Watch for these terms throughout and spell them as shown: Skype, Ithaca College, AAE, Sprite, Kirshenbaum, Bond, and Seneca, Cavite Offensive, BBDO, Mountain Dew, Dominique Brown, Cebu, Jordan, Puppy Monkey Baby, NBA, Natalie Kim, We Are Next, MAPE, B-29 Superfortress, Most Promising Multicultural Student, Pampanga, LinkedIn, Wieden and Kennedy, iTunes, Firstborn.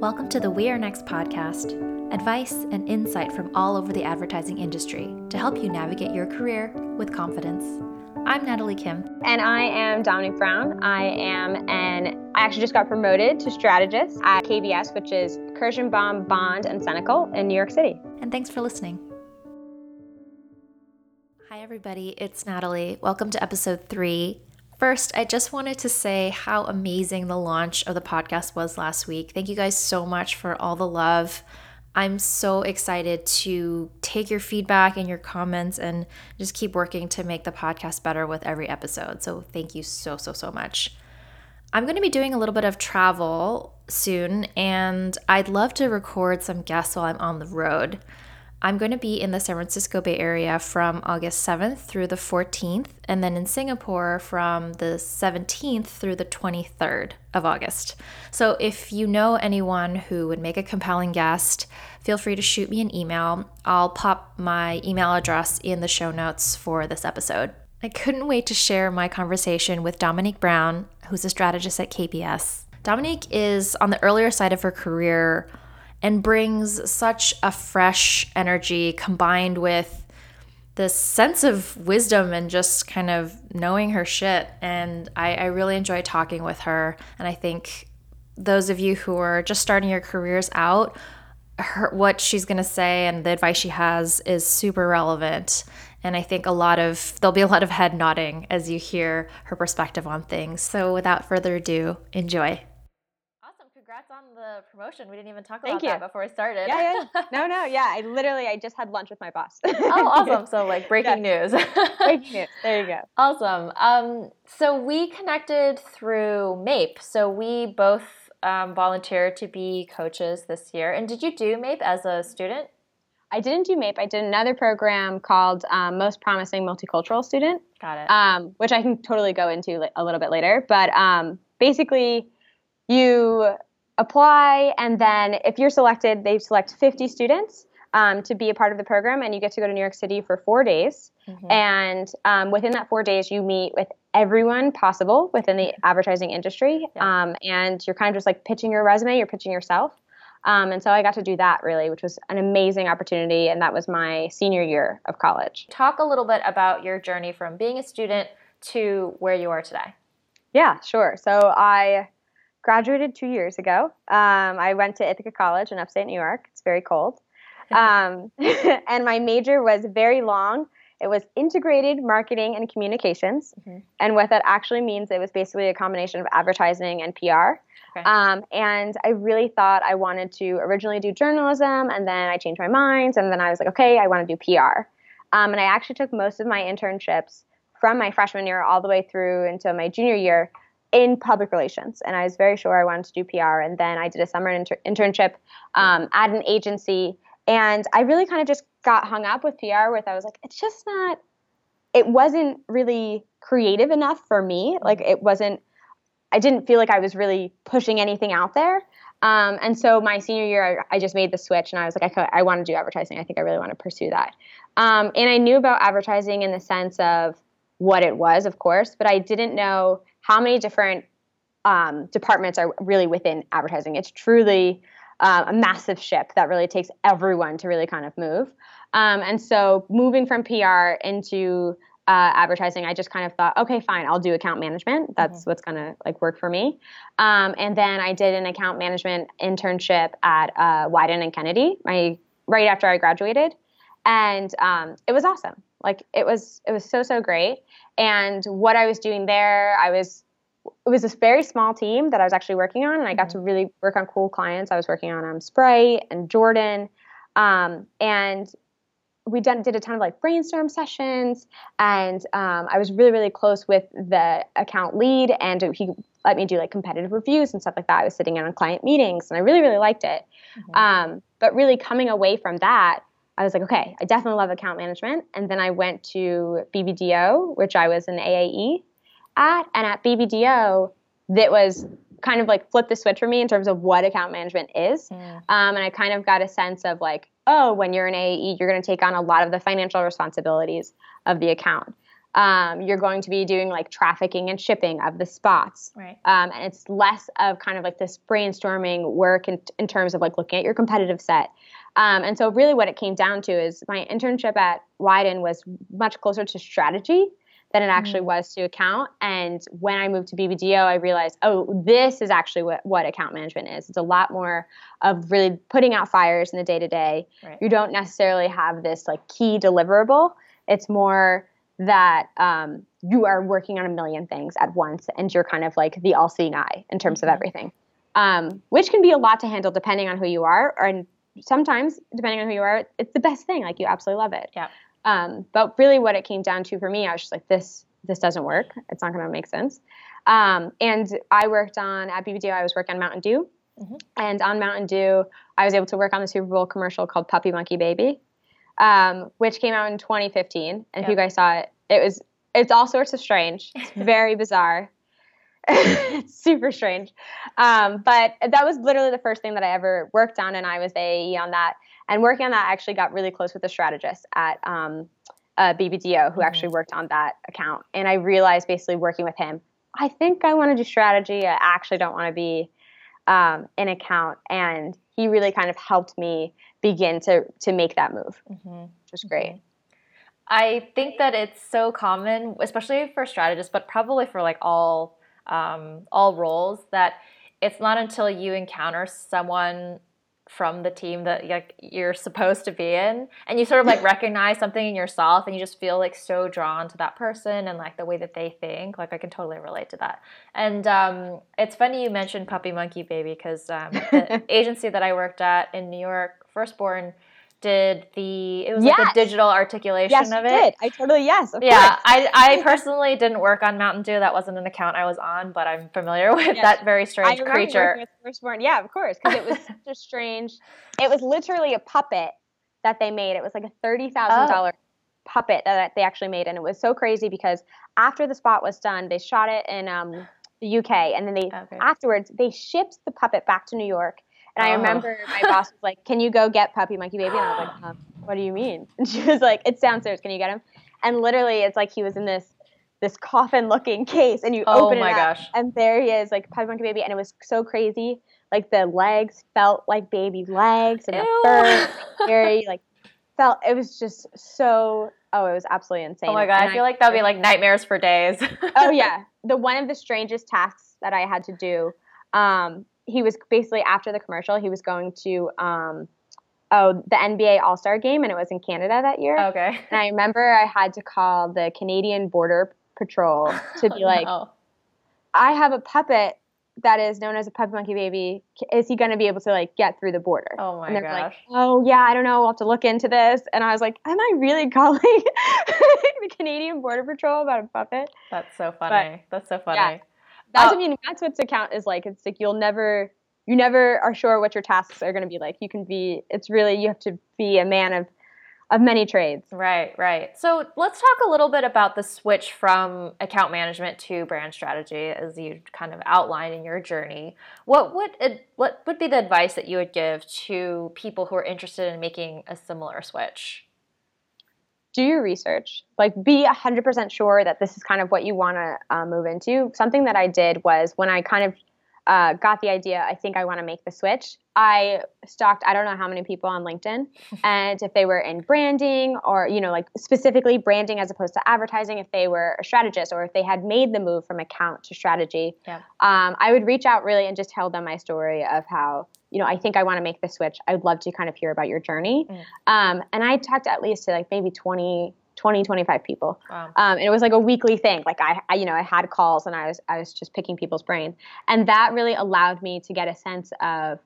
Welcome to the We Are Next podcast, advice and insight from all over the advertising industry to help you navigate your career with confidence. I'm Natalie Kim. And I am Dominique Brown. I actually just got promoted to strategist at KBS, which is Kirshenbaum, Bond, and Seneca in New York City. And thanks for listening. Hi, everybody. It's Natalie. Welcome to episode 3. First, I just wanted to say how amazing the launch of the podcast was last week. Thank you guys so much for all the love. I'm so excited to take your feedback and your comments and just keep working to make the podcast better with every episode. So thank you so much. I'm going to be doing a little bit of travel soon, and I'd love to record some guests while I'm on the road. I'm going to be in the San Francisco Bay Area from August 7th through the 14th, and then in Singapore from the 17th through the 23rd of August. So if you know anyone who would make a compelling guest, feel free to shoot me an email. I'll pop my email address in the show notes for this episode. I couldn't wait to share my conversation with Dominique Brown, who's a strategist at KBS. Dominique is on the earlier side of her career and brings such a fresh energy combined with this sense of wisdom and just kind of knowing her shit. And I really enjoy talking with her. And I think those of you who are just starting your careers out, what she's going to say and the advice she has is super relevant. And I think there'll be a lot of head nodding as you hear her perspective on things. So without further ado, enjoy. The promotion. We didn't even talk about that before we started. Yeah. No. I just had lunch with my boss. Oh, awesome. So breaking news. Breaking news. There you go. Awesome. So we connected through MAPE. So we both volunteered to be coaches this year. And did you do MAPE as a student? I didn't do MAPE. I did another program called Most Promising Multicultural Student. Got it. Which I can totally go into a little bit later. But basically, you apply, and then if you're selected, they select 50 students to be a part of the program, and you get to go to New York City for 4 days. Mm-hmm. And within that 4 days, you meet with everyone possible within the advertising industry, and you're kind of just pitching your resume, you're pitching yourself. And so I got to do that, really, which was an amazing opportunity, and that was my senior year of college. Talk a little bit about your journey from being a student to where you are today. Yeah, sure. So I graduated 2 years ago. I went to Ithaca College in upstate New York. It's very cold. And my major was very long. It was integrated marketing and communications. Mm-hmm. And what that actually means, it was basically a combination of advertising and PR. Okay. And I really thought I wanted to originally do journalism, and then I changed my mind. And then I was like, okay, I want to do PR. And I actually took most of my internships from my freshman year all the way through until my junior year in public relations, and I was very sure I wanted to do PR, and then I did a summer internship at an agency, and I really kind of just got hung up with PR, I was like, it wasn't really creative enough for me, I didn't feel like I was really pushing anything out there, and so my senior year, I just made the switch, and I was like, I want to do advertising, I think I really want to pursue that, and I knew about advertising in the sense of what it was, of course, but I didn't know how many different departments are really within advertising. It's truly a massive ship that really takes everyone to really kind of move. And so moving from PR into advertising, I just kind of thought, okay, fine, I'll do account management. That's what's going to work for me. And then I did an account management internship at Wieden and Kennedy right after I graduated. And it was awesome. It was so great. And what I was doing there, it was this very small team that I was actually working on, and I got to really work on cool clients. I was working on Sprite and Jordan, and we did a ton of brainstorm sessions, and I was really, really close with the account lead, and he let me do competitive reviews and stuff like that. I was sitting in on client meetings, and I really, really liked it. Mm-hmm. But really coming away from that, I was like, okay, I definitely love account management. And then I went to BBDO, which I was an AAE at. And at BBDO, that was kind of flipped the switch for me in terms of what account management is. Yeah. And I kind of got a sense of when you're an AAE, you're going to take on a lot of the financial responsibilities of the account. You're going to be doing like trafficking and shipping of the spots. Right. And it's less of kind of like this brainstorming work in terms of like looking at your competitive set. And so really what it came down to is my internship at Wieden was much closer to strategy than it actually was to account. And when I moved to BBDO, I realized, oh, this is actually what account management is. It's a lot more of really putting out fires in the day-to-day. Right. You don't necessarily have this like key deliverable. It's more that you are working on a million things at once and you're kind of like the all-seeing eye in terms of everything, which can be a lot to handle depending on who you are. And sometimes, depending on who you are, it's the best thing. Like you absolutely love it. Yeah. But really what it came down to for me, I was just like, this doesn't work. It's not going to make sense. And I worked on, at BBDO, I was working on Mountain Dew. Mm-hmm. And on Mountain Dew, I was able to work on the Super Bowl commercial called Puppy Monkey Baby. Which came out in 2015. And if you guys saw it, it's all sorts of strange. It's very bizarre. It's super strange. But that was literally the first thing that I ever worked on. And I was the AE on that. And working on that, I actually got really close with the strategist at BBDO, who actually worked on that account. And I realized basically working with him, I think I want to do strategy. I actually don't want to be an account. And he really kind of helped me begin to make that move, which was great. I think that it's so common, especially for strategists, but probably for like all roles, that it's not until you encounter someone from the team that like you're supposed to be in, and you sort of like recognize something in yourself, and you just feel like so drawn to that person and like the way that they think. Like I can totally relate to that. And it's funny you mentioned Puppy Monkey Baby, because the agency that I worked at in New York, Firstborn, did like the digital articulation of it. Yes, did. I totally, of course. I personally didn't work on Mountain Dew. That wasn't an account I was on, but I'm familiar with that very strange creature. With Firstborn. Yeah, of course, because it was such a strange, it was literally a puppet that they made. It was like a $30,000 puppet that they actually made, and it was so crazy because after the spot was done, they shot it in the UK, and then afterwards, they shipped the puppet back to New York. And I remember my boss was like, "Can you go get Puppy Monkey Baby?" And I was like, "What do you mean?" And she was like, "It's downstairs. Can you get him?" And literally, it's like he was in this coffin-looking case, and you open it up, and there he is, like Puppy Monkey Baby. And it was so crazy. Like the legs felt like baby legs, and the fur very like felt. It was just so. Oh, it was absolutely insane. Oh my god! I feel like that'd be like nightmares for days. Oh yeah, one of the strangest tasks that I had to do. He was basically, after the commercial, he was going to the NBA All-Star Game, and it was in Canada that year. Okay. And I remember I had to call the Canadian Border Patrol to be like, I have a puppet that is known as a Puppy Monkey Baby. Is he going to be able to, like, get through the border? Oh, my gosh. And they're like, I don't know. We'll have to look into this. And I was like, am I really calling the Canadian Border Patrol about a puppet? That's so funny. Yeah. That's, I mean, that's what the account is like. It's like you never are sure what your tasks are going to be like. You have to be a man of many trades. Right. So let's talk a little bit about the switch from account management to brand strategy, as you kind of outlined in your journey. What would be the advice that you would give to people who are interested in making a similar switch? Do your research. Like, be 100% sure that this is kind of what you want to move into. Something that I did was when I kind of got the idea, I think I want to make the switch, I stalked, I don't know how many people on LinkedIn, and if they were in branding or, like specifically branding as opposed to advertising, if they were a strategist or if they had made the move from account to strategy, I would reach out really and just tell them my story of how, I think I want to make the switch. I would love to kind of hear about your journey. And I talked at least to like maybe 25 people. Wow. And it was like a weekly thing. Like I had calls and I was just picking people's brain. And that really allowed me to get a sense of,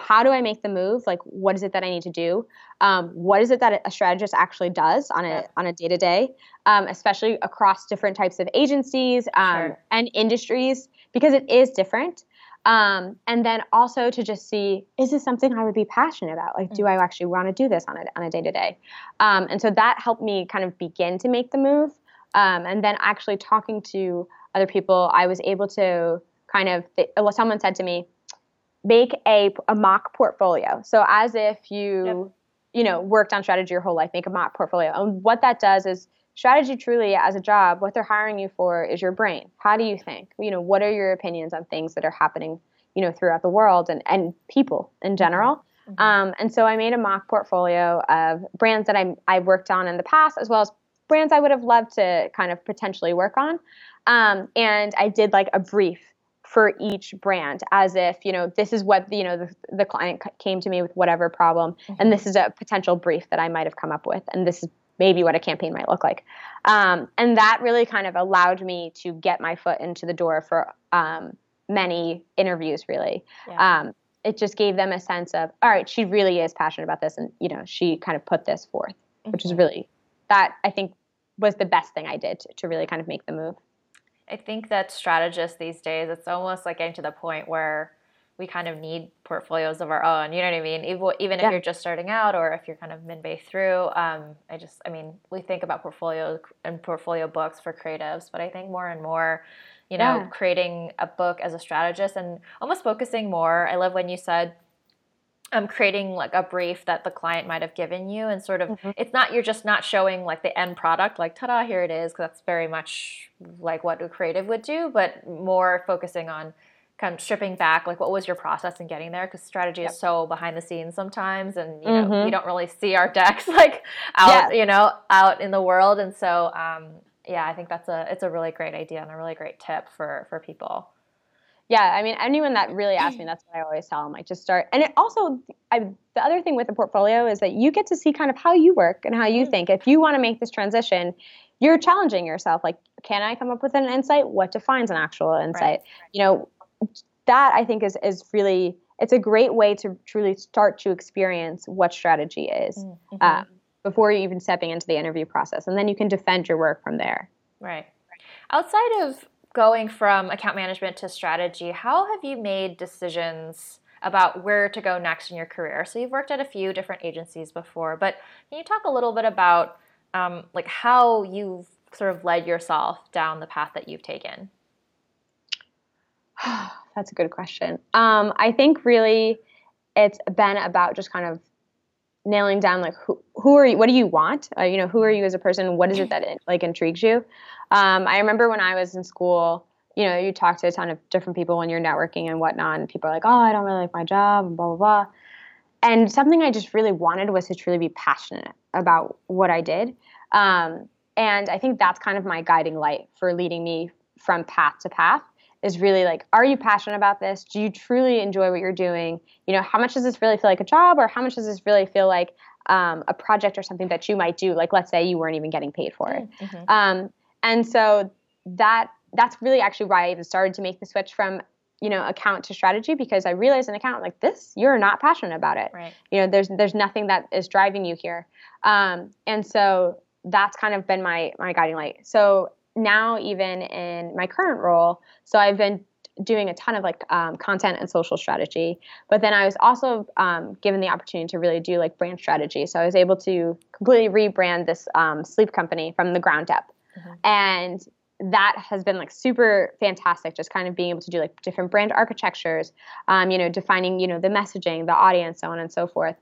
how do I make the move? Like, what is it that I need to do? What is it that a strategist actually does on a day-to-day, especially across different types of agencies and industries, because it is different. And then also to just see, is this something I would be passionate about? Like, do I actually want to do this on a day-to-day? And so that helped me kind of begin to make the move. And then actually talking to other people, I was able to kind of, someone said to me, make a mock portfolio. So as if you worked on strategy your whole life, make a mock portfolio. And what that does is strategy truly as a job, what they're hiring you for is your brain. How do you think? You know, what are your opinions on things that are happening, you know, throughout the world and people in general? Mm-hmm. And so I made a mock portfolio of brands that I worked on in the past, as well as brands I would have loved to kind of potentially work on. And I did like a brief for each brand as if, you know, this is what, you know, the client came to me with whatever problem, mm-hmm. and this is a potential brief that I might have come up with, and this is maybe what a campaign might look like. And that really kind of allowed me to get my foot into the door for many interviews, really. Yeah. It just gave them a sense of, all right, she really is passionate about this, and, you know, she kind of put this forth, mm-hmm. which is really, that I think was the best thing I did to really kind of make the move. I think that strategists these days, it's almost like getting to the point where we kind of need portfolios of our own. You know what I mean? Even if you're just starting out or if you're kind of midway through. We think about portfolios and portfolio books for creatives, but I think more and more, you know, creating a book as a strategist and almost focusing more. I love when you said, creating like a brief that the client might have given you and sort of, mm-hmm. it's not, you're just not showing like the end product, like ta-da, here it is. Cause that's very much like what a creative would do, but more focusing on kind of stripping back, like what was your process in getting there? Cause strategy is so behind the scenes sometimes. And you know, we don't really see our decks like out, you know, out in the world. And so, I think it's a really great idea and a really great tip for people. Yeah, I mean, anyone that really asks me, that's what I always tell them, like, just start. And it also, the other thing with a portfolio is that you get to see kind of how you work and how you think. If you want to make this transition, you're challenging yourself. Like, can I come up with an insight? What defines an actual insight? Right. You know, that I think is really, it's a great way to truly start to experience what strategy is before you're even stepping into the interview process. And then you can defend your work from there. Right. Outside of going from account management to strategy, how have you made decisions about where to go next in your career? So you've worked at a few different agencies before, but can you talk a little bit about like how you've sort of led yourself down the path that you've taken? That's a good question. I think really it's been about just kind of nailing down like who are you, what do you want? You know, who are you as a person? What is it that like intrigues you? I remember when I was in school, you know, you talk to a ton of different people when you're networking and whatnot, and people are like, oh, I don't really like my job and blah, blah, blah. And something I just really wanted was to truly be passionate about what I did. And I think that's kind of my guiding light for leading me from path to path is really like, are you passionate about this? Do you truly enjoy what you're doing? You know, how much does this really feel like a job, or how much does this really feel like a project or something that you might do? Like, let's say you weren't even getting paid for it. Mm-hmm. And so that's really actually why I even started to make the switch from, you know, account to strategy, because I realized in account like this, you're not passionate about it. Right. You know, there's nothing that is driving you here. And so that's kind of been my guiding light. So now even in my current role, so I've been doing a ton of like content and social strategy, but then I was also given the opportunity to really do like brand strategy. So I was able to completely rebrand this sleep company from the ground up. Mm-hmm. And that has been like super fantastic, just kind of being able to do like different brand architectures, you know, defining, you know, the messaging, the audience, so on and so forth.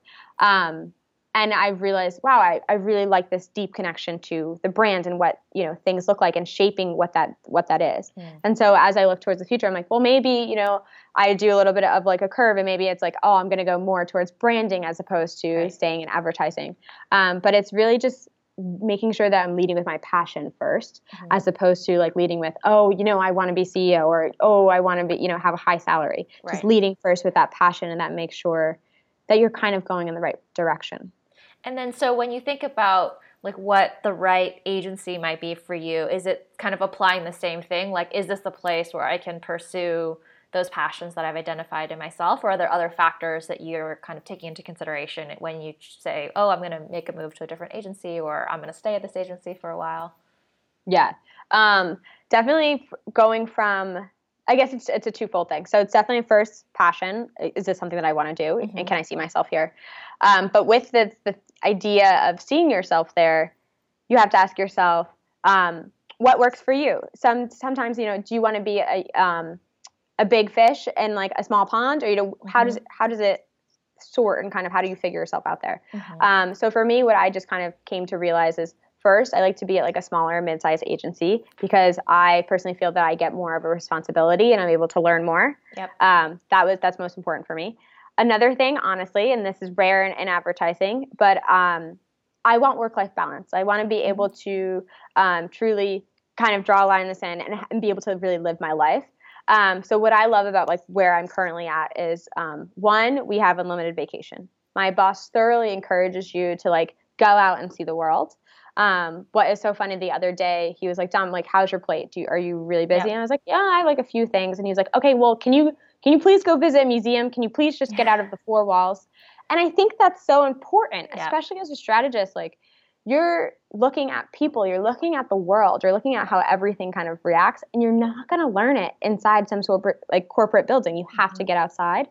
And I realized, wow, I really like this deep connection to the brand and what, you know, things look like and shaping what that is. Yeah. And so as I look towards the future, I'm like, well, maybe, you know, I do a little bit of like a curve, and maybe it's like, oh, I'm going to go more towards branding as opposed to staying in advertising. But it's really just making sure that I'm leading with my passion first, as opposed to like leading with, oh, you know, I want to be CEO, or, oh, I want to be, you know, have a high salary. Right. Just leading first with that passion, and that makes sure that you're kind of going in the right direction. And then, so when you think about like what the right agency might be for you, is it kind of applying the same thing? Like, is this the place where I can pursue those passions that I've identified in myself, or are there other factors that you're kind of taking into consideration when you say, oh, I'm going to make a move to a different agency, or I'm going to stay at this agency for a while? Yeah, definitely going from, I guess it's a twofold thing. So it's definitely first passion. Is this something that I want to do? Mm-hmm. And can I see myself here? But with the idea of seeing yourself there, you have to ask yourself, what works for you? Sometimes, you know, do you want to be a big fish in like a small pond, or, you know, how does it sort, and kind of how do you figure yourself out there? So for me, what I just kind of came to realize is first, I like to be at like a smaller mid-sized agency because I personally feel that I get more of a responsibility and I'm able to learn more. Yep. That's most important for me. Another thing, honestly, and this is rare in advertising, but I want work-life balance. I want to be able to truly kind of draw a line in the sand and be able to really live my life. So what I love about like where I'm currently at is, one, we have unlimited vacation. My boss thoroughly encourages you to like go out and see the world. What is so funny, the other day, he was like, Dom, like, how's your plate? Are you really busy? Yeah. And I was like, yeah, I have like a few things. And he was like, okay, well, can you please go visit a museum? Can you please just get out of the four walls? And I think that's so important, especially as a strategist, like, you're looking at people, you're looking at the world, you're looking at how everything kind of reacts, and you're not going to learn it inside some sort of like corporate building. You have to get outside.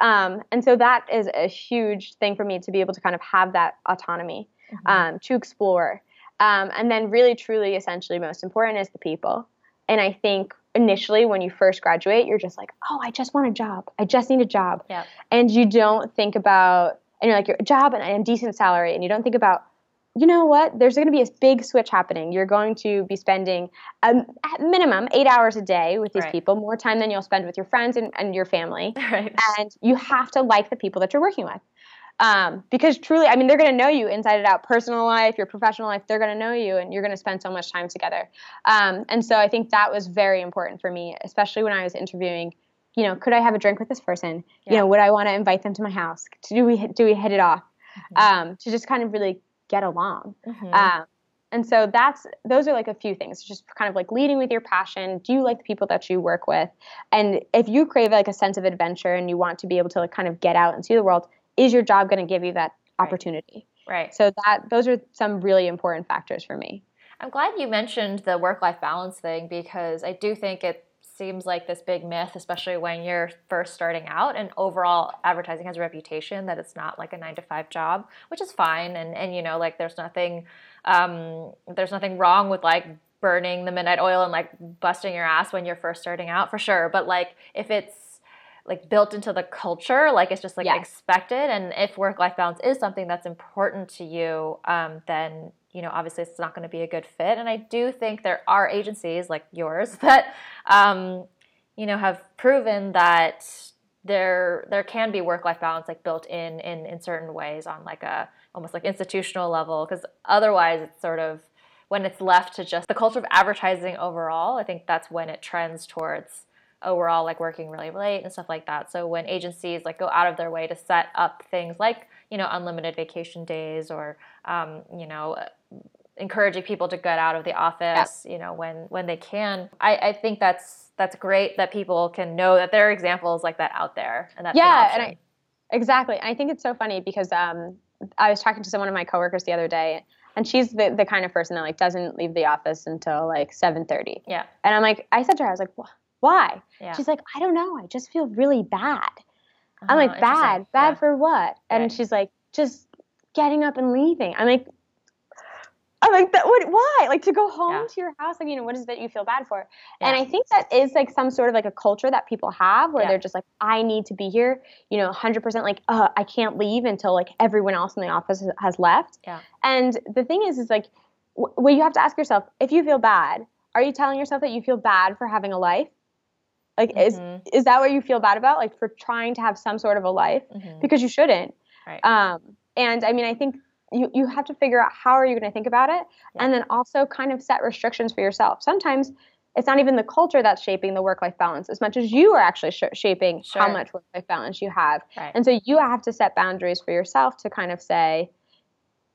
And so that is a huge thing for me to be able to kind of have that autonomy to explore. And then really, truly, essentially most important is the people. And I think initially when you first graduate, you're just like, oh, I just want a job. I just need a job. Yep. And you don't think about, and you're like, your job and a decent salary. And you don't think about, you know what, there's going to be a big switch happening. You're going to be spending at minimum 8 hours a day with these people, more time than you'll spend with your friends and your family. Right. And you have to like the people that you're working with. Because truly, I mean, they're going to know you inside and out, personal life, your professional life, they're going to know you and you're going to spend so much time together. And so I think that was very important for me, especially when I was interviewing, you know, could I have a drink with this person? Yeah. You know, would I want to invite them to my house? Do we hit it off? Mm-hmm. To just kind of really get along. Mm-hmm. And so those are like a few things, just kind of like leading with your passion. Do you like the people that you work with? And if you crave like a sense of adventure and you want to be able to like kind of get out and see the world, is your job going to give you that opportunity? Right. So those are some really important factors for me. I'm glad you mentioned the work-life balance thing, because I do think it seems like this big myth, especially when you're first starting out, and overall advertising has a reputation that it's not like a 9-to-5 job, which is fine. And you know, like there's nothing wrong with like burning the midnight oil and like busting your ass when you're first starting out, for sure. But like if it's like built into the culture, like it's just like expected. And if work-life balance is something that's important to you, then, you know, obviously it's not going to be a good fit. And I do think there are agencies like yours that, you know, have proven that there can be work-life balance like built in certain ways on like a almost like institutional level, because otherwise it's sort of, when it's left to just the culture of advertising overall, I think that's when it trends towards overall like working really late and stuff like that. So when agencies like go out of their way to set up things like, you know, unlimited vacation days or, you know, encouraging people to get out of the office, you know, when they can. I think that's great that people can know that there are examples like that out there. And that's exactly. And I think it's so funny because I was talking to someone of my coworkers the other day, and she's the kind of person that like doesn't leave the office until like 7:30. Yeah. And I'm like, I said to her, I was like, why? Yeah. She's like, I don't know. I just feel really bad. I'm like, bad for what? And she's like, just getting up and leaving. I'm like, why? Like to go home to your house? Like, you know, what is that you feel bad for? Yeah. And I think that is like some sort of like a culture that people have where they're just like, I need to be here, you know, 100%. Like, I can't leave until like everyone else in the office has left. Yeah. And the thing is like, well, you have to ask yourself, if you feel bad, are you telling yourself that you feel bad for having a life? Like, is that what you feel bad about? Like for trying to have some sort of a life, because you shouldn't. Right. And I mean, I think you have to figure out how are you going to think about it, and then also kind of set restrictions for yourself. Sometimes it's not even the culture that's shaping the work-life balance as much as you are actually shaping how much work-life balance you have. Right. And so you have to set boundaries for yourself to kind of say,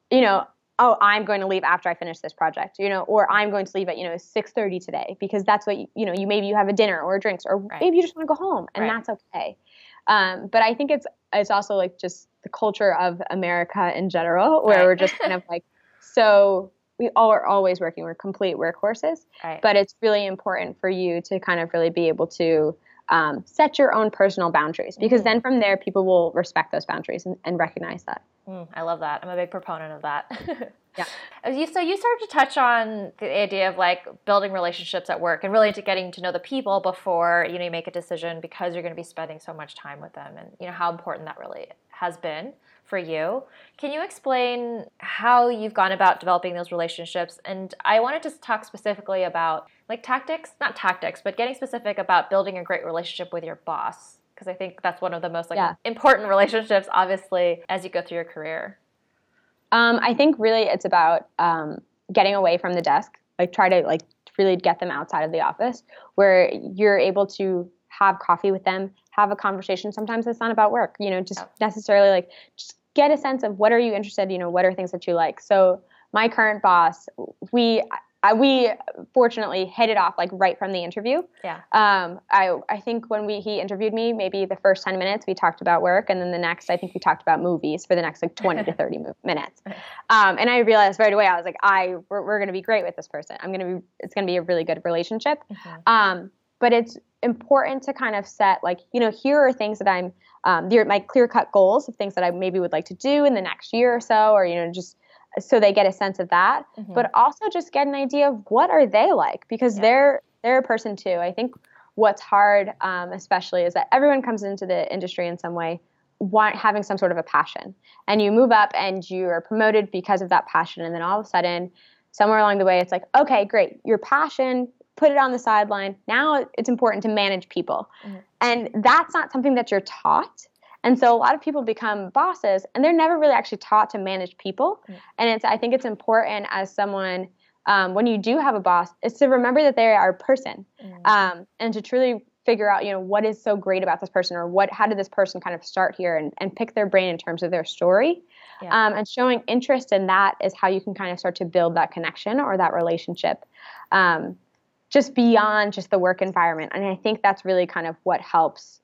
you know, oh, I'm going to leave after I finish this project, you know, or I'm going to leave at, you know, 6:30 today because that's what, you know, you maybe you have a dinner or a drinks, or maybe you just want to go home, and that's okay. But I think it's also like just the culture of America in general, where we're just kind of like, so we all are always working. We're complete workhorses, but it's really important for you to kind of really be able to set your own personal boundaries, because then from there people will respect those boundaries and recognize that. I love that. I'm a big proponent of that. So you started to touch on the idea of like building relationships at work and really into getting to know the people before, you know, you make a decision, because you're going to be spending so much time with them, and you know how important that really has been for you. Can you explain how you've gone about developing those relationships? And I wanted to talk specifically about not tactics, but getting specific about building a great relationship with your boss, because I think that's one of the most important relationships, obviously, as you go through your career. I think really it's about getting away from the desk, try to really get them outside of the office where you're able to have coffee with them, have a conversation. Sometimes it's not about work, necessarily just get a sense of what are you interested in, what are things that you like. So my current boss, we fortunately hit it off right from the interview. Yeah. I think when he interviewed me, maybe the first 10 minutes we talked about work, and then the next I think we talked about movies for the next 20 to 30 minutes. And I realized right away, I was like, we're going to be great with this person. It's going to be a really good relationship. Mm-hmm. But it's important to kind of set here are things that I'm my clear-cut goals of things that I maybe would like to do in the next year or so, or just. So they get a sense of that, mm-hmm. but also just get an idea of what are they like, because they're a person too. I think what's hard, especially, is that everyone comes into the industry in some way having some sort of a passion, and you move up and you are promoted because of that passion, and then all of a sudden, somewhere along the way, it's okay, great, your passion, put it on the sideline. Now it's important to manage people, mm-hmm. and that's not something that you're taught. And so a lot of people become bosses, and they're never really actually taught to manage people. Mm-hmm. And I think it's important as someone, when you do have a boss, is to remember that they are a person, mm-hmm. And to truly figure out, what is so great about this person, or how did this person kind of start here, and pick their brain in terms of their story. Yeah. And showing interest in that is how you can kind of start to build that connection or that relationship, just beyond just the work environment. And I think that's really kind of what helps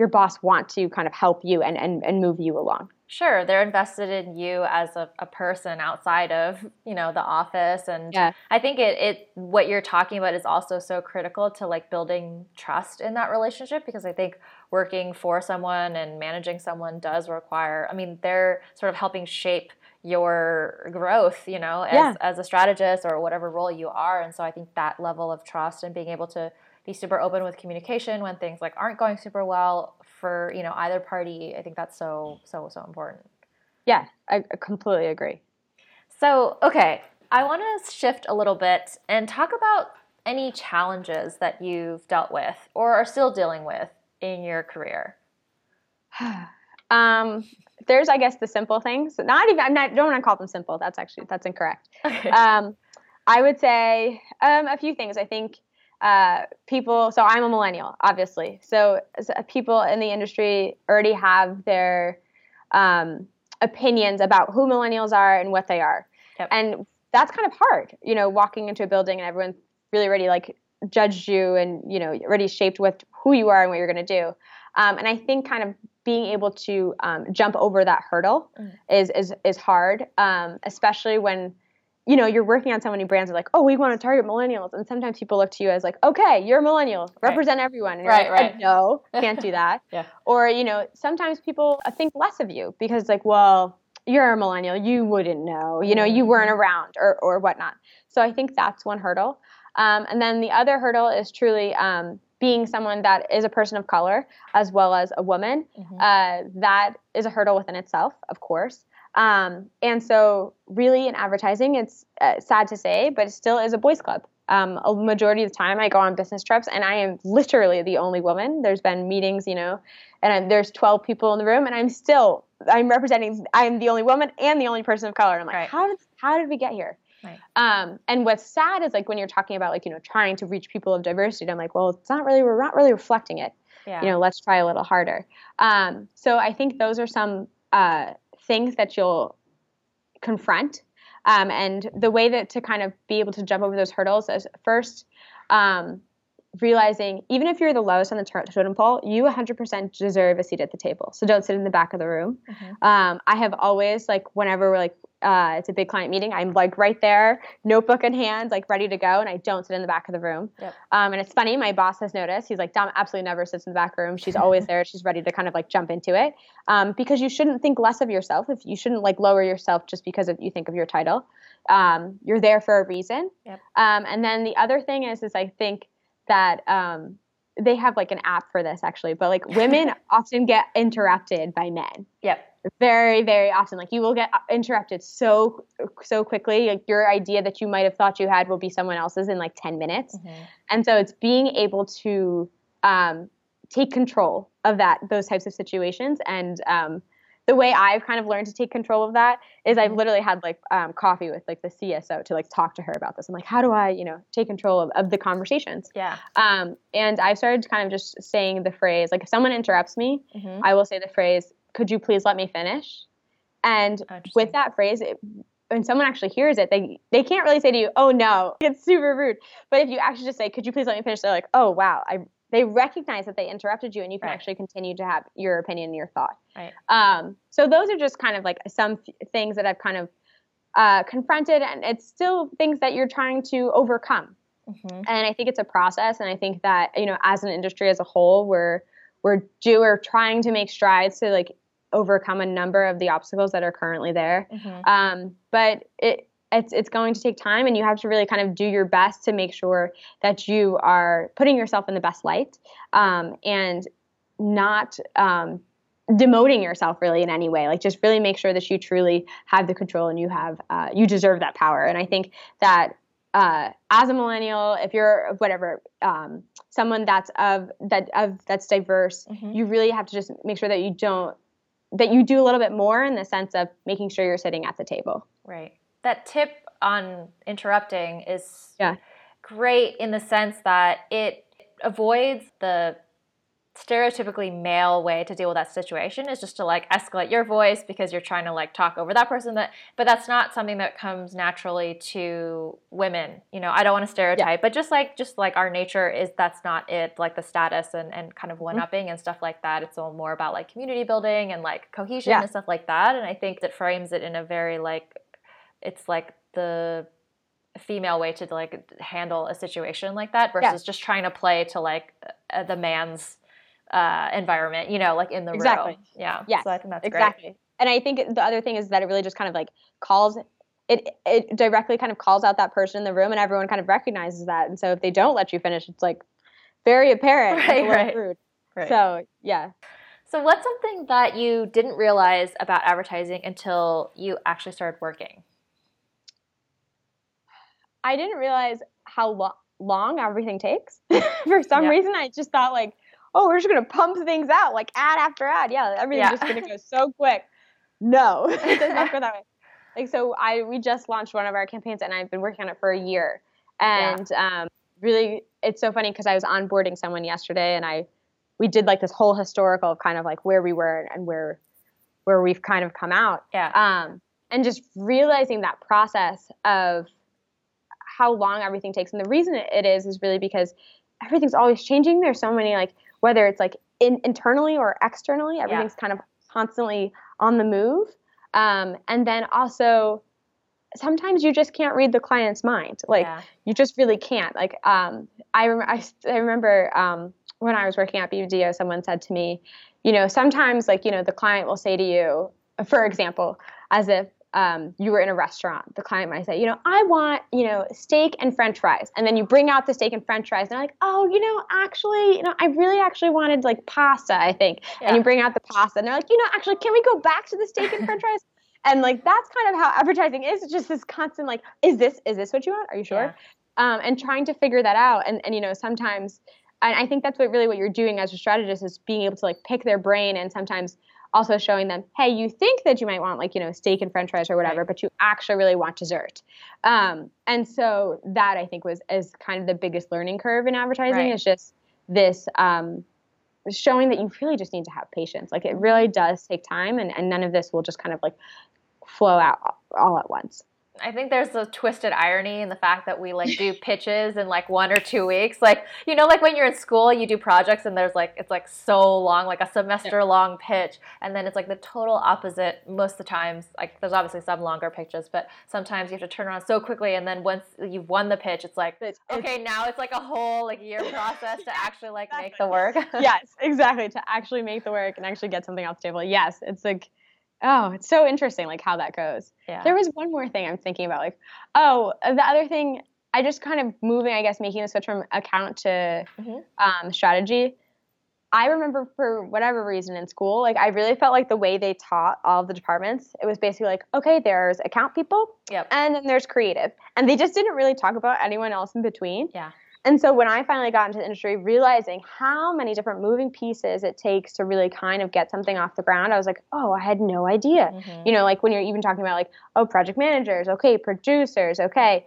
your boss want to kind of help you and move you along. Sure. They're invested in you as a person outside of, the office. And I think it what you're talking about is also so critical to building trust in that relationship, because I think working for someone and managing someone does require, they're sort of helping shape your growth, as a strategist or whatever role you are. And so I think that level of trust and being able to be super open with communication when things aren't going super well for either party. I think that's so important. Yeah, I completely agree. So, okay, I want to shift a little bit and talk about any challenges that you've dealt with or are still dealing with in your career. There's, I guess, the simple things. Don't want to call them simple. That's incorrect. Okay. I would say a few things. I think. People, so I'm a millennial, obviously. So people in the industry already have their opinions about who millennials are and what they are. Yep. And that's kind of hard, walking into a building and everyone's really already judged you and, already shaped with who you are and what you're going to do. And I think kind of being able to jump over that hurdle is hard, especially when you're working on so many brands are we want to target millennials. And sometimes people look to you as okay, you're a millennial, represent everyone. And you're no, can't do that. Yeah. Or, sometimes people think less of you because you're a millennial. You wouldn't know, you weren't around or whatnot. So I think that's one hurdle. And then the other hurdle is truly being someone that is a person of color as well as a woman. Mm-hmm. That is a hurdle within itself, of course. And so really in advertising, it's sad to say, but it still is a boys club. A majority of the time I go on business trips and I am literally the only woman. There's been meetings, and there's 12 people in the room and I'm the only woman and the only person of color. And I'm how did we get here? Right. And what's sad is when you're talking about trying to reach people of diversity, and I'm we're not really reflecting it. Yeah. Let's try a little harder. So I think those are some, things that you'll confront. And the way that to kind of be able to jump over those hurdles is first realizing even if you're the lowest on the totem pole, you 100% deserve a seat at the table. So don't sit in the back of the room. Mm-hmm. I have always whenever we're it's a big client meeting, I'm right there, notebook in hand, ready to go. And I don't sit in the back of the room. Yep. And it's funny. My boss has noticed. He's Dom absolutely never sits in the back room. She's always there. She's ready to kind of jump into it. Because you shouldn't think less of yourself. If you shouldn't lower yourself just because you think of your title. You're there for a reason. Yep. And then the other thing is I think that they have like an app for this actually, but like women often get interrupted by men. Yep. Very, very often. Like you will get interrupted so quickly. Like your idea that you might have thought you had will be someone else's in like 10 minutes. Mm-hmm. And so it's being able to take control of those types of situations. And the way I've kind of learned to take control of that is I've literally had like coffee with like the CSO to like talk to her about this. I'm like, how do I, take control of the conversations? Yeah. And I've started kind of just saying the phrase, like if someone interrupts me, mm-hmm. I will say the phrase, could you please let me finish? And with that phrase, when someone actually hears it, they can't really say to you, oh no, it's super rude. But if you actually just say, could you please let me finish? They're like, oh wow. They recognize that they interrupted you and you can actually continue to have your opinion and your thought. Right. So those are just kind of like some things that I've kind of confronted, and it's still things that you're trying to overcome. Mm-hmm. And I think it's a process. And I think that, as an industry as a whole, we're trying to make strides to like overcome a number of the obstacles that are currently there. Mm-hmm. But it's going to take time, and you have to really kind of do your best to make sure that you are putting yourself in the best light, and not demoting yourself really in any way. Like just really make sure that you truly have the control and you deserve that power. And I think that as a millennial, if you're whatever, someone that's diverse, mm-hmm. you really have to just make sure that you do a little bit more in the sense of making sure you're sitting at the table. Right. That tip on interrupting is great in the sense that it avoids the stereotypically male way to deal with that situation, is just to like escalate your voice because you're trying to like talk over that person. But that's not something that comes naturally to women. I don't want to stereotype, but just like our nature is, that's not it. Like the status and kind of one-upping mm-hmm. and stuff like that. It's all more about like community building and like cohesion and stuff like that. And I think that frames it in a very like, it's like the female way to like handle a situation like that versus just trying to play to like the man's environment, like in the room. Yeah. Yes. So I think that's great. And I think the other thing is that it really just kind of like it directly kind of calls out that person in the room, and everyone kind of recognizes that. And so if they don't let you finish, it's like very apparent. Right. Rude. Right. So yeah. So what's something that you didn't realize about advertising until you actually started working? I didn't realize how long everything takes. For some reason, I just thought like, oh, we're just going to pump things out, like ad after ad. Yeah, everything's just going to go so quick. No, it does not go that way. Like, so we just launched one of our campaigns, and I've been working on it for a year. And really, it's so funny because I was onboarding someone yesterday, and we did like this whole historical of kind of like where we were and where we've kind of come out. Yeah. And just realizing that process of how long everything takes. And the reason it is really because everything's always changing. There's so many, like whether it's like internally or externally, everything's kind of constantly on the move. And then also sometimes you just can't read the client's mind. Like you just really can't. Like I remember when I was working at BBDO, someone said to me, sometimes like, the client will say to you, for example, as if you were in a restaurant, the client might say, I want, steak and French fries. And then you bring out the steak and French fries, and they're like, oh, actually, I really actually wanted like pasta, I think. Yeah. And you bring out the pasta, and they're like, actually, can we go back to the steak and French fries? And like, that's kind of how advertising is. It's just this constant, like, is this what you want? Are you sure? Yeah. And trying to figure that out. And sometimes, and I think that's what you're doing as a strategist is being able to like pick their brain, and sometimes also showing them, hey, you think that you might want like, steak and French fries or whatever, but you actually really want dessert. And so that I think is kind of the biggest learning curve in advertising is just this showing that you really just need to have patience. Like it really does take time, and none of this will just kind of like flow out all at once. I think there's a twisted irony in the fact that we like do pitches in like 1 or 2 weeks. Like, like when you're in school, you do projects and there's like, it's like so long, like a semester long pitch. And then it's like the total opposite most of the times. Like there's obviously some longer pitches, but sometimes you have to turn around so quickly. And then once you've won the pitch, it's like, okay, now it's like a whole like year process to actually like make the work. Yes, exactly. To actually make the work and actually get something off the table. Yes. It's like, oh, it's so interesting, like how that goes. Yeah. There was one more thing I'm thinking about, like, the other thing I just kind of moving, I guess, making the switch from account to strategy. I remember for whatever reason in school, like I really felt like the way they taught all the departments, it was basically like, okay, there's account people and then there's creative. And they just didn't really talk about anyone else in between. Yeah. And so when I finally got into the industry, realizing how many different moving pieces it takes to really kind of get something off the ground, I was like, oh, I had no idea. You know, like when you're even talking about like, oh, project managers, okay, producers, okay.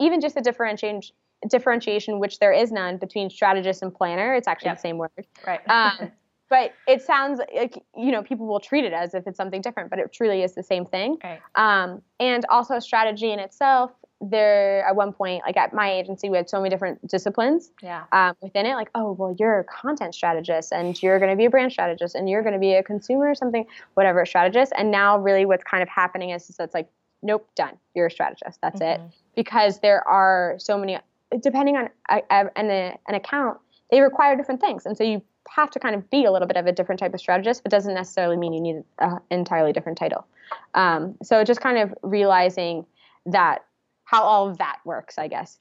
Even just the differentiation, which there is none, between strategist and planner. It's actually the same word. Right. But it sounds like, you know, people will treat it as if it's something different, but it truly is the same thing. Right. And also strategy in itself. There at one point, like at my agency, we had so many different disciplines within it. Like, oh, well, you're a content strategist and you're going to be a brand strategist and you're going to be a consumer or something, whatever strategist. And now really what's kind of happening is that's like, nope, done. You're a strategist. That's it. Because there are so many, depending on an account, they require different things. And so you have to kind of be a little bit of a different type of strategist, but doesn't necessarily mean you need an entirely different title. So just kind of realizing that how all of that works, I guess,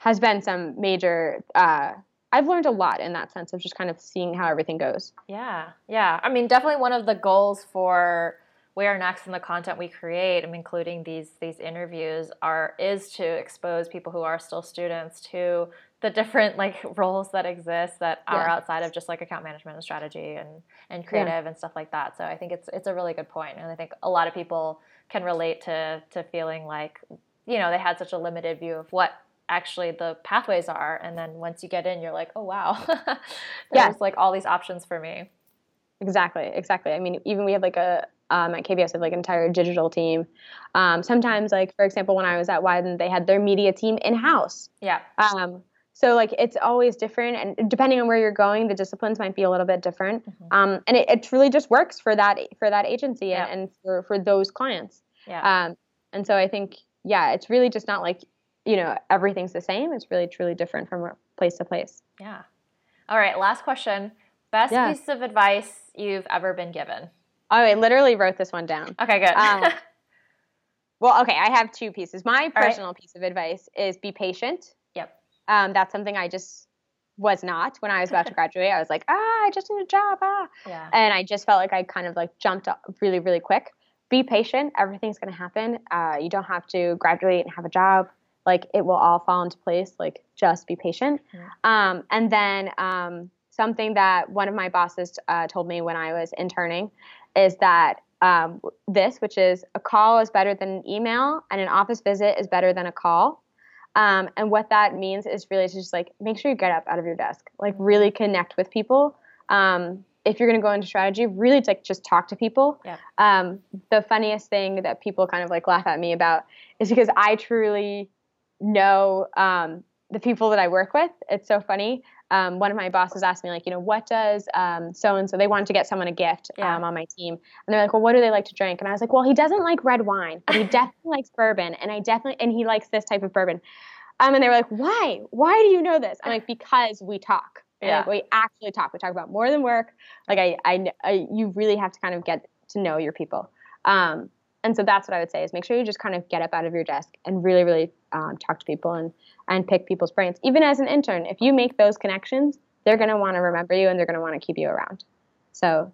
has been some major, I've learned a lot in that sense of just kind of seeing how everything goes. Yeah, yeah. I mean, definitely one of the goals for We Are Next and the content we create, including these interviews, is to expose people who are still students to the different like roles that exist that are outside of just like account management and strategy and creative and stuff like that. So I think it's a really good point. And I think a lot of people can relate to feeling like, you know, they had such a limited view of what actually the pathways are. And then once you get in, you're like, oh, wow, there's like all these options for me. Exactly. I mean, even we have like at KBS, we have like an entire digital team. Sometimes, like, for example, when I was at Wieden, they had their media team in-house. Yeah. So like, it's always different. And depending on where you're going, the disciplines might be a little bit different. And it truly just works for that agency and for those clients. Yeah. And so I think, it's really just not like, you know, everything's the same. It's really, truly different from place to place. Yeah. All right. Last question. Best piece of advice you've ever been given? Oh, I literally wrote this one down. Okay, good. I have two pieces. My personal piece of advice is be patient. Yep. That's something I just was not when I was about to graduate. I was like, I just need a job. Yeah. And I just felt like I kind of like jumped up really, really quick. Be patient. Everything's going to happen. You don't have to graduate and have a job. Like, it will all fall into place. Like, just be patient. And then something that one of my bosses told me when I was interning is that which is a call is better than an email and an office visit is better than a call. And what that means is really to just, like, make sure you get up out of your desk. Like, really connect with people. If you're going to go into strategy, really like just talk to people. Yeah. The funniest thing that people kind of like laugh at me about is because I truly know the people that I work with. It's so funny. One of my bosses asked me, like, you know, what does so-and-so, they wanted to get someone a gift on my team. And they're like, well, what do they like to drink? And I was like, well, he doesn't like red wine, but he definitely likes bourbon. And he likes this type of bourbon. And they were like, why? Why do you know this? I'm like, because we talk. Yeah. Like, we actually talk. We talk about more than work. Like I you really have to kind of get to know your people. And so that's what I would say is make sure you just kind of get up out of your desk and really, really talk to people and pick people's brains. Even as an intern, if you make those connections, they're going to want to remember you and they're going to want to keep you around. So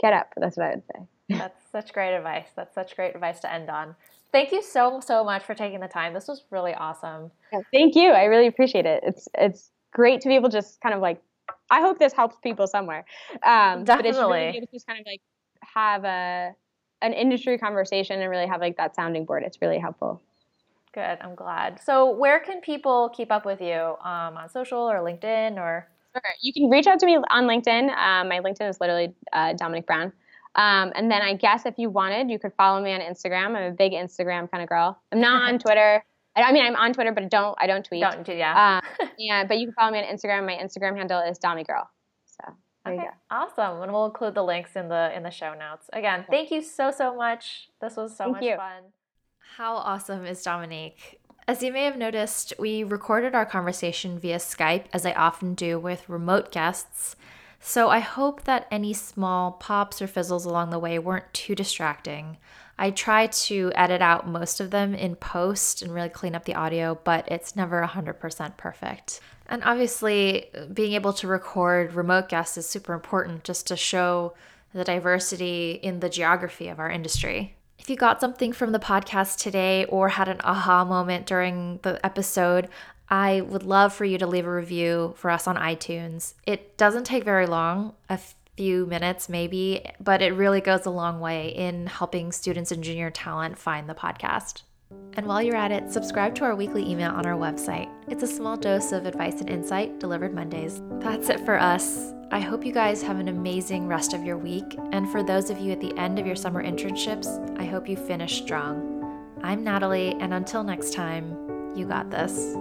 get up. That's what I would say. That's such great advice. That's such great advice to end on. Thank you so, so much for taking the time. This was really awesome. Yeah, thank you. I really appreciate it. It's great to be able to just kind of like, I hope this helps people somewhere. Definitely. But it's really good to just kind of like have an industry conversation and really have like that sounding board. It's really helpful. Good. I'm glad. So where can people keep up with you on social or LinkedIn or? Sure. You can reach out to me on LinkedIn. My LinkedIn is literally Dominique Brown. And then I guess if you wanted, you could follow me on Instagram. I'm a big Instagram kind of girl. I'm not on Twitter. I mean, I'm on Twitter, but I don't tweet. Don't do, yeah. But you can follow me on Instagram. My Instagram handle is DomiGirl. So there you go. Awesome. And we'll include the links in the show notes. Again, thank you so, so much. This was so much fun. How awesome is Dominique? As you may have noticed, we recorded our conversation via Skype, as I often do with remote guests. So I hope that any small pops or fizzles along the way weren't too distracting. I try to edit out most of them in post and really clean up the audio, but it's never 100% perfect. And obviously, being able to record remote guests is super important just to show the diversity in the geography of our industry. If you got something from the podcast today or had an aha moment during the episode, I would love for you to leave a review for us on iTunes. It doesn't take very long, a few minutes maybe, but it really goes a long way in helping students and junior talent find the podcast. And while you're at it, subscribe to our weekly email on our website. It's a small dose of advice and insight delivered Mondays. That's it for us. I hope you guys have an amazing rest of your week. And for those of you at the end of your summer internships, I hope you finish strong. I'm Natalie, and until next time, you got this.